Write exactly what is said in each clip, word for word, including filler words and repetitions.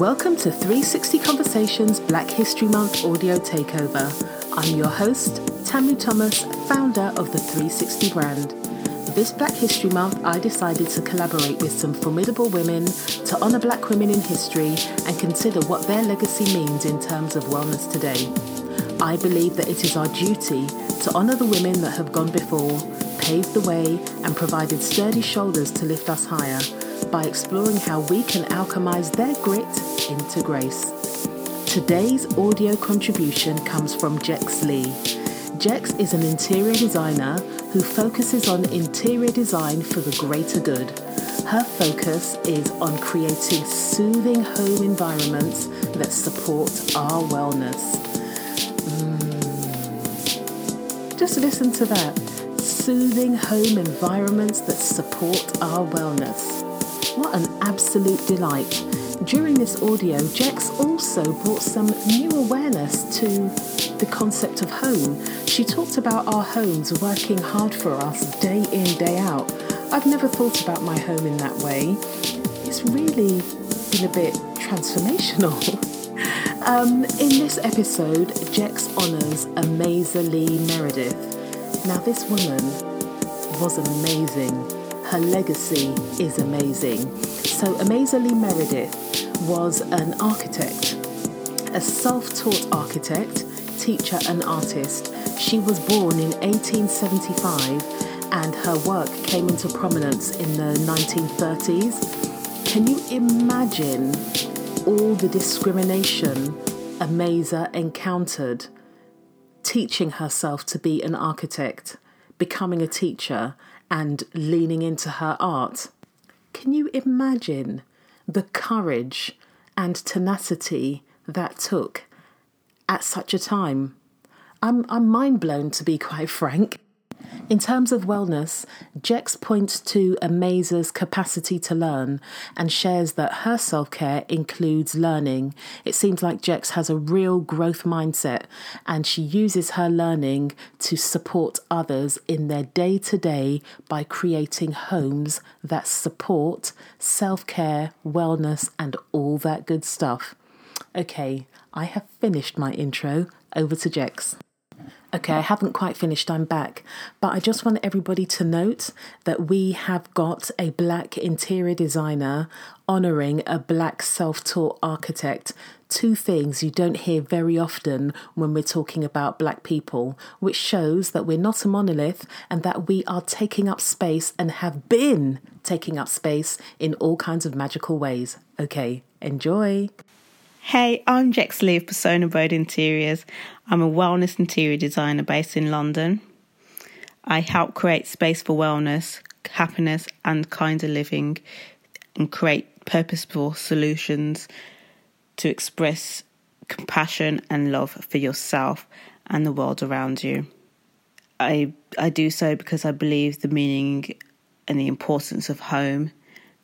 Welcome to three sixty Conversations Black History Month Audio Takeover. I'm your host, Tamu Thomas, founder of the three sixty brand. This Black History Month, I decided to collaborate with some formidable women to honour black women in history and consider what their legacy means in terms of wellness today. I believe that it is our duty to honour the women that have gone before, paved the way and provided sturdy shoulders to lift us higher by exploring how we can alchemize their grit into grace. Today's audio contribution comes from Jex Lee. Jex is an interior designer who focuses on interior design for the greater good. Her focus is on creating soothing home environments that support our wellness. Mm. Just listen to that. Soothing home environments that support our wellness. What an absolute delight. During this audio, Jex also brought some new awareness to the concept of home. She talked about our homes working hard for us day in, day out. I've never thought about my home in that way. It's really been a bit transformational. um, in this episode, Jex honours Amaza Lee Meredith. Now, this woman was amazing. Her legacy is amazing. So Amaza Lee Meredith was an architect, a self-taught architect, teacher and artist. She was born in eighteen seventy-five and her work came into prominence in the nineteen thirties. Can you imagine all the discrimination Amaza encountered teaching herself to be an architect, becoming a teacher, and leaning into her art? Can you imagine the courage and tenacity that took at such a time? I'm, I'm mind blown, to be quite frank. In terms of wellness, Jex points to Amaza's capacity to learn and shares that her self-care includes learning. It seems like Jex has a real growth mindset and she uses her learning to support others in their day-to-day by creating homes that support self-care, wellness and all that good stuff. Okay, I have finished my intro. Over to Jex. Okay, I haven't quite finished, I'm back, but I just want everybody to note that we have got a black interior designer honouring a black self-taught architect. Two things you don't hear very often when we're talking about black people, which shows that we're not a monolith and that we are taking up space and have been taking up space in all kinds of magical ways. Okay, enjoy. Hey, I'm Jex Lee of Persona Road Interiors. I'm a wellness interior designer based in London. I help create space for wellness, happiness and kinder living and create purposeful solutions to express compassion and love for yourself and the world around you. I I do so because I believe the meaning and the importance of home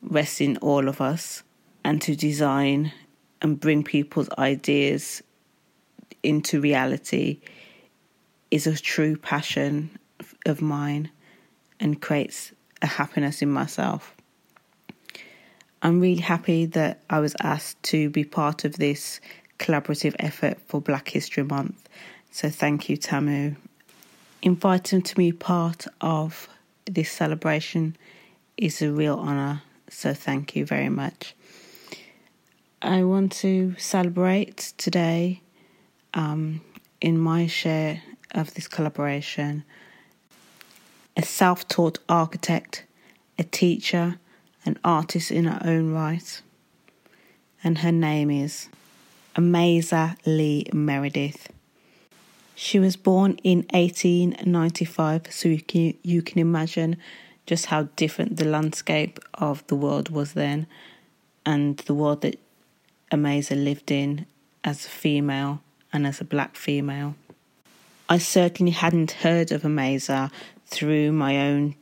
rests in all of us, and to design and bring people's ideas into reality is a true passion of mine and creates a happiness in myself. I'm really happy that I was asked to be part of this collaborative effort for Black History Month. So thank you, Tamu. Inviting to be part of this celebration is a real honour. So thank you very much. I want to celebrate today um, in my share of this collaboration a self-taught architect, a teacher, an artist in her own right, and her name is Amaza Lee Meredith. She was born in eighteen ninety-five, so you can, you can imagine just how different the landscape of the world was then, and the world that Amaza lived in as a female and as a black female. I certainly hadn't heard of Amaza through my own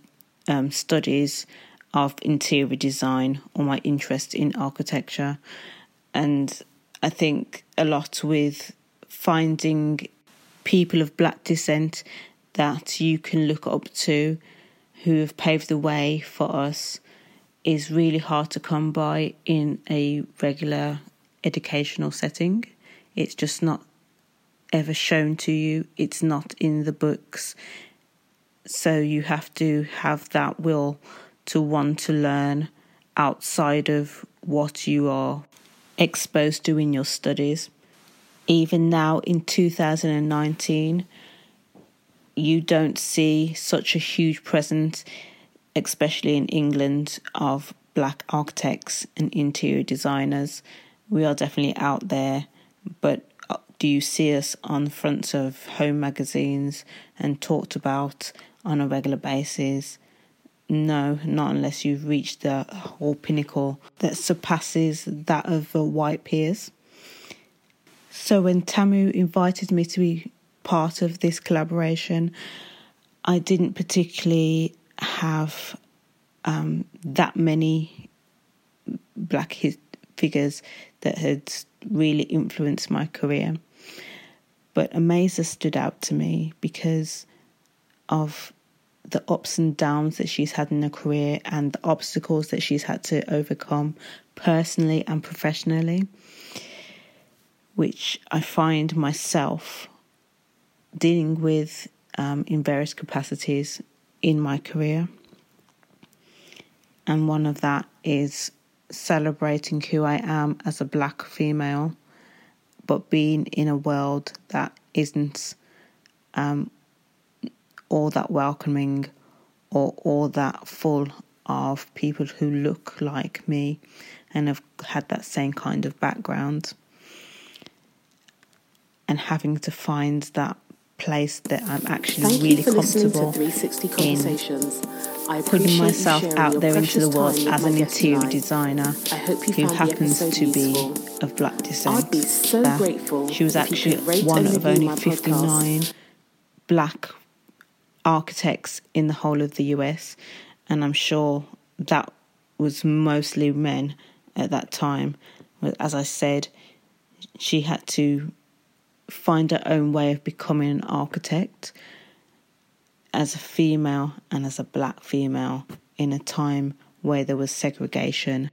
um, studies of interior design or my interest in architecture. And I think a lot with finding people of black descent that you can look up to who have paved the way for us is really hard to come by in a regular educational setting. It's just not ever shown to you. It's not in the books. So you have to have that will to want to learn outside of what you are exposed to in your studies. Even now in two thousand nineteen, you don't see such a huge presence, especially in England, of black architects and interior designers. We are definitely out there, but do you see us on the fronts of home magazines and talked about on a regular basis? No, not unless you've reached the whole pinnacle that surpasses that of the white peers. So when Tamu invited me to be part of this collaboration, I didn't particularly have um, that many black his- figures that had really influenced my career. But Amaza stood out to me because of the ups and downs that she's had in her career and the obstacles that she's had to overcome personally and professionally, which I find myself dealing with um, in various capacities in my career. And one of that is celebrating who I am as a black female, but being in a world that isn't um, all that welcoming or all that full of people who look like me and have had that same kind of background, and having to find that place that I'm actually Thank really comfortable three sixty conversations. in, I putting myself out there into the world as an interior designer who happens to be useful. Of black descent. Be so uh, she was actually one of only fifty-nine black architects in the whole of the U S, and I'm sure that was mostly men at that time. As I said, she had to find her own way of becoming an architect as a female and as a black female in a time where there was segregation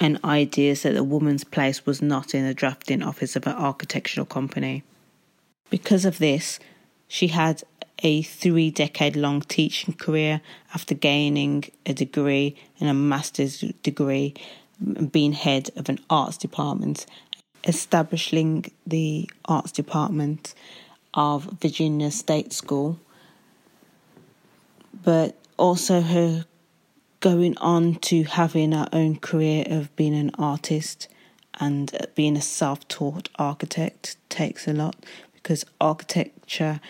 and ideas that the woman's place was not in the drafting office of an architectural company. Because of this, she had a three-decade-long teaching career after gaining a degree and a master's degree, being head of an arts department, establishing the arts department of Virginia State School, but also her going on to having her own career of being an artist and being a self-taught architect takes a lot, because architecture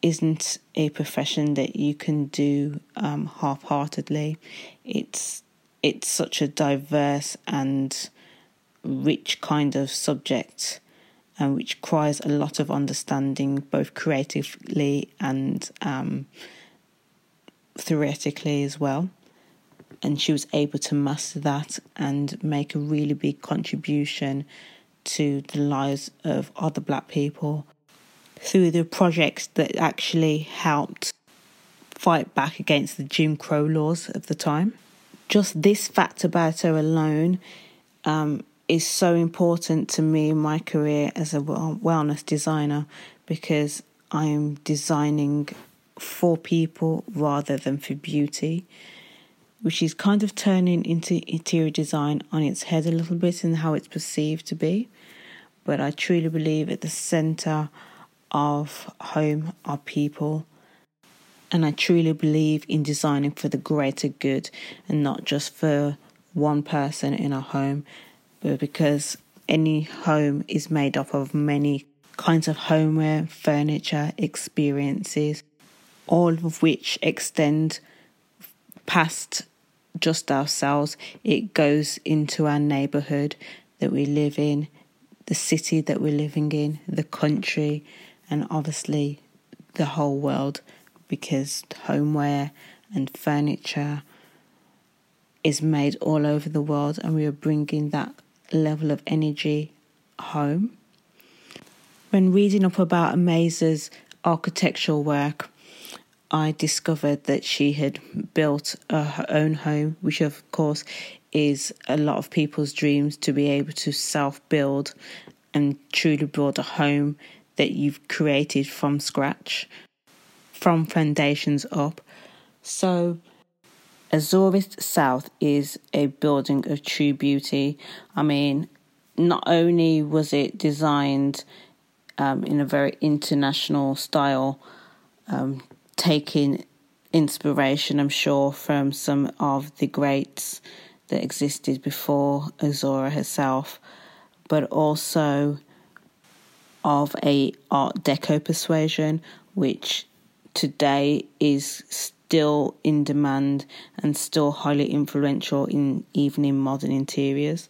isn't a profession that you can do um, half-heartedly. It's it's such a diverse and rich kind of subject, and uh, which requires a lot of understanding, both creatively and um, theoretically as well. And she was able to master that and make a really big contribution to the lives of other black people through the projects that actually helped fight back against the Jim Crow laws of the time. Just this fact about her alone um, is so important to me in my career as a wellness designer, because I'm designing for people rather than for beauty, which is kind of turning into interior design on its head a little bit in how it's perceived to be. But I truly believe at the centre of home are people, and I truly believe in designing for the greater good and not just for one person in a home, because any home is made up of many kinds of homeware, furniture, experiences, all of which extend past just ourselves. It goes into our neighbourhood that we live in, the city that we're living in, the country, and obviously the whole world, because homeware and furniture is made all over the world, and we are bringing that level of energy home. When reading up about Amaza's architectural work, I discovered that she had built her own home, which of course is a lot of people's dreams to be able to self-build and truly build a home that you've created from scratch, from foundations up. So Azurist South is a building of true beauty. I mean, not only was it designed um, in a very international style, um, taking inspiration, I'm sure, from some of the greats that existed before Azura herself, but also of a Art Deco persuasion, which today is still in demand and still highly influential in even in modern interiors.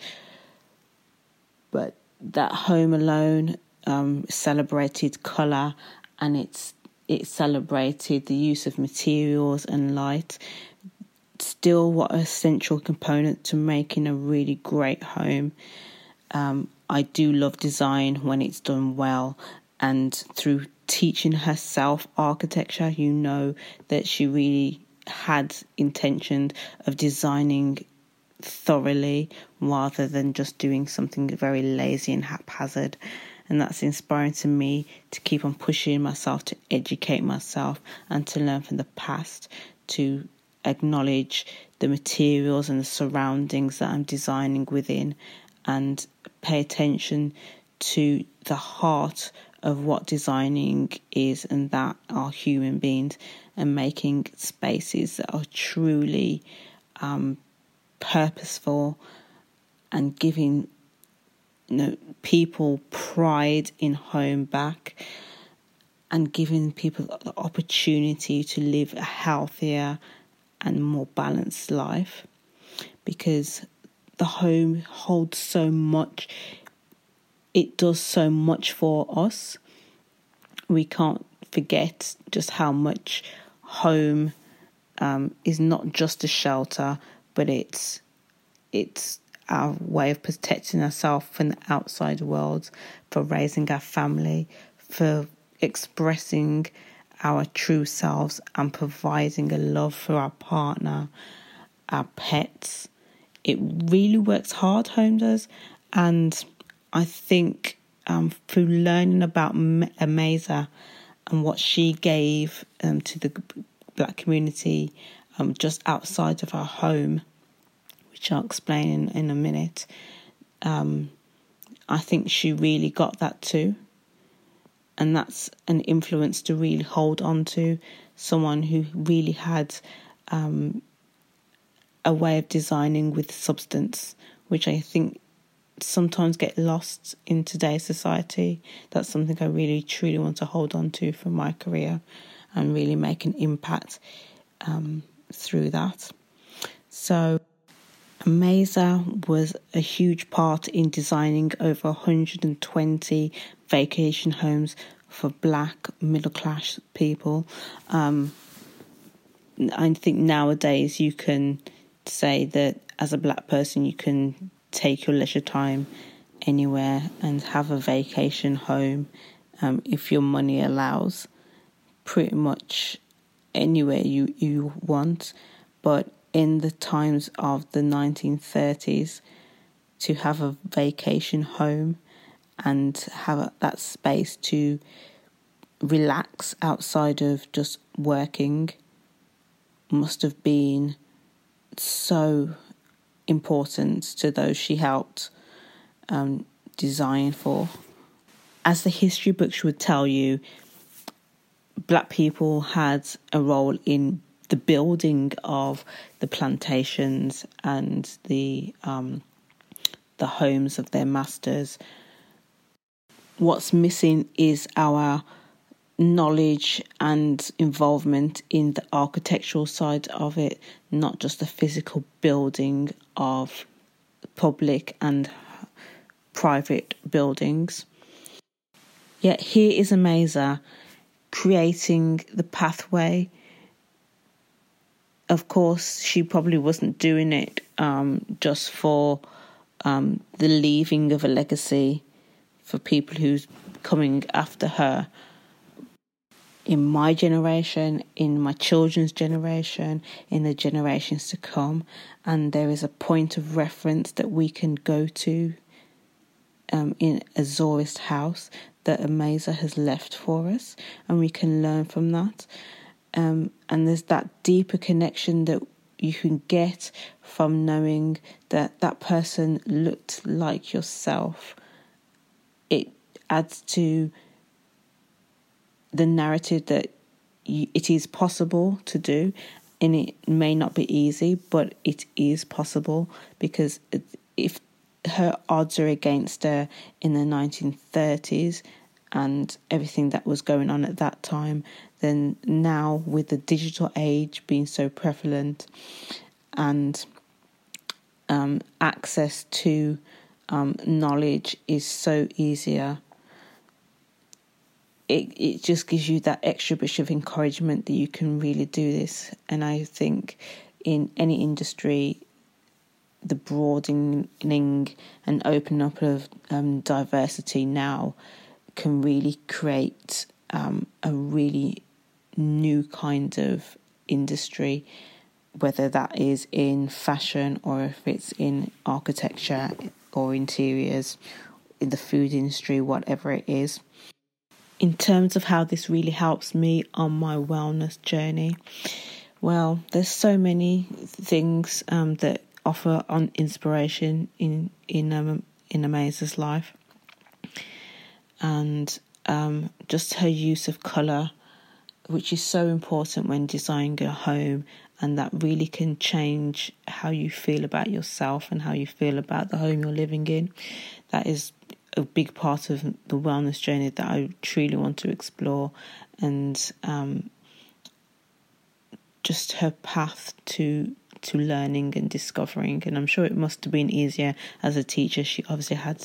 But that home alone um, celebrated colour, and it's it celebrated the use of materials and light. Still, what a central component to making a really great home. Um, I do love design when it's done well, and through teaching herself architecture, you know that she really had intention of designing thoroughly rather than just doing something very lazy and haphazard. And that's inspiring to me to keep on pushing myself to educate myself and to learn from the past, to acknowledge the materials and the surroundings that I'm designing within, and pay attention to the heart of what designing is, and that are human beings, and making spaces that are truly um, purposeful and giving, you know, people pride in home back, and giving people the opportunity to live a healthier and more balanced life, because the home holds so much. It does so much for us. We can't forget just how much home um, is not just a shelter, but it's it's our way of protecting ourselves from the outside world, for raising our family, for expressing our true selves, and providing a love for our partner, our pets. It really works hard, home does. And I think um, through learning about M- Amaza and what she gave um, to the black community um, just outside of our home, which I'll explain in, in a minute, um, I think she really got that too. And that's an influence to really hold on to, someone who really had Um, a way of designing with substance, which I think sometimes get lost in today's society. That's something I really truly want to hold on to for my career and really make an impact um, through that. So Amaza was a huge part in designing over one hundred twenty vacation homes for black middle class people. Um, I think nowadays you can say that as a black person you can take your leisure time anywhere and have a vacation home um, if your money allows, pretty much anywhere you, you want. But in the times of the nineteen thirties, to have a vacation home and have a, that space to relax outside of just working must have been so important to those she helped um, design for. As the history books would tell you, black people had a role in the building of the plantations and the um, the homes of their masters. What's missing is our knowledge and involvement in the architectural side of it, not just the physical building of public and private buildings. Yet here is Amaza creating the pathway. Of course, she probably wasn't doing it um, just for um, the leaving of a legacy for people who's coming after her. in my generation, in my children's generation, in the generations to come. And there is a point of reference that we can go to um, in a Zorist house that Amaza has left for us, and we can learn from that. Um, and there's that deeper connection that you can get from knowing that that person looked like yourself. It adds to the narrative that you, it is possible to do, and it may not be easy, but it is possible, because if her odds are against her in the nineteen thirties and everything that was going on at that time, then now with the digital age being so prevalent and um, access to um, knowledge is so easier, it, it just gives you that extra bit of encouragement that you can really do this. And I think in any industry, the broadening and opening up of um, diversity now can really create um, a really new kind of industry, whether that is in fashion or if it's in architecture or interiors, in the food industry, whatever it is. In terms of how this really helps me on my wellness journey, well, there's so many things um, that offer on inspiration in in um, in Amaza's life, and um, just her use of colour, which is so important when designing a home, and that really can change how you feel about yourself and how you feel about the home you're living in. That is a big part of the wellness journey that I truly want to explore, and um, just her path to. to learning and discovering. And I'm sure it must have been easier as a teacher. She obviously had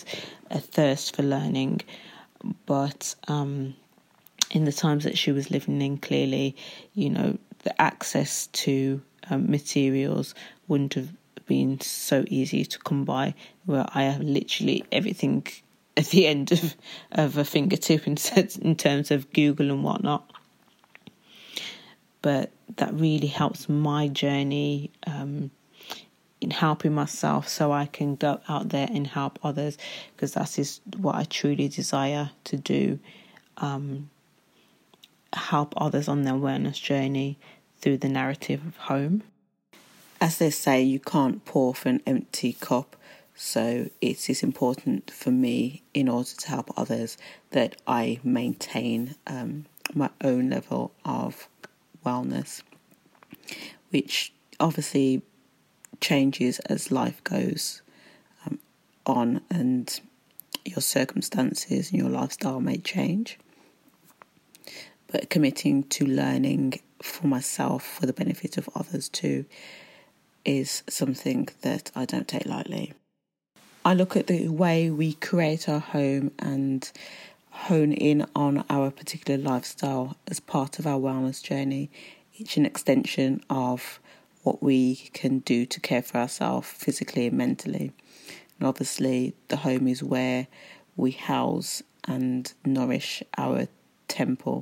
a thirst for learning, but um, in the times that she was living in, clearly, you know, the access to um, materials wouldn't have been so easy to come by, where I have literally everything at the end of, of a fingertip in, in terms of Google and whatnot. But that really helps my journey um, in helping myself, so I can go out there and help others, because that is what I truly desire to do, um, help others on their awareness journey through the narrative of home. As they say, you can't pour from an empty cup, so it is important for me, in order to help others, that I maintain um, my own level of wellness, which obviously changes as life goes um, on, and your circumstances and your lifestyle may change. But committing to learning for myself for the benefit of others too is something that I don't take lightly. I look at the way we create our home and hone in on our particular lifestyle as part of our wellness journey. It's an extension of what we can do to care for ourselves physically and mentally. And obviously the home is where we house and nourish our temple.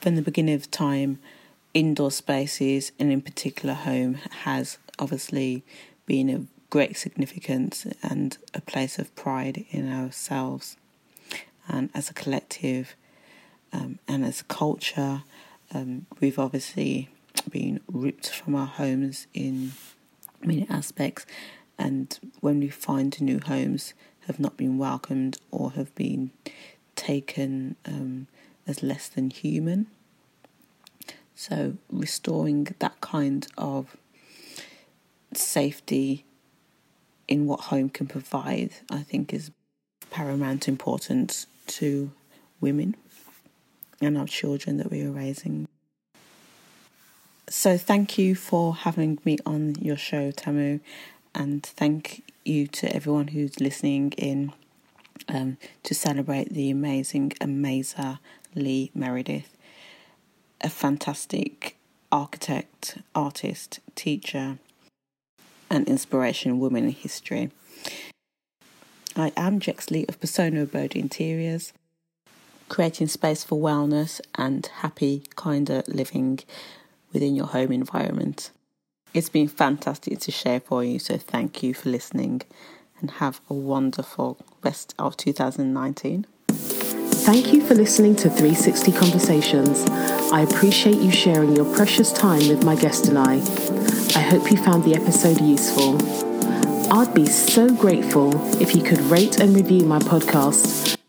From the beginning of time, indoor spaces, and in particular home, has obviously been of great significance and a place of pride in ourselves. And as a collective um, and as a culture, um, we've obviously been ripped from our homes in many aspects, and when we find new homes, have not been welcomed or have been taken um, as less than human. So restoring that kind of safety in what home can provide, I think, is paramount importance to women and our children that we are raising. So thank you for having me on your show, Tamu, and thank you to everyone who's listening in um, to celebrate the amazing Amaza Lee Meredith, a fantastic architect, artist, teacher and inspirational woman in history. I am Jex Lee of Persona Abode Interiors. creating space for wellness and happy, kinder living within your home environment. It's been fantastic to share for you, so thank you for listening and have a wonderful rest of two thousand nineteen. Thank you for listening to three sixty Conversations. I appreciate you sharing your precious time with my guest and I. I hope you found the episode useful. I'd be so grateful if you could rate and review my podcast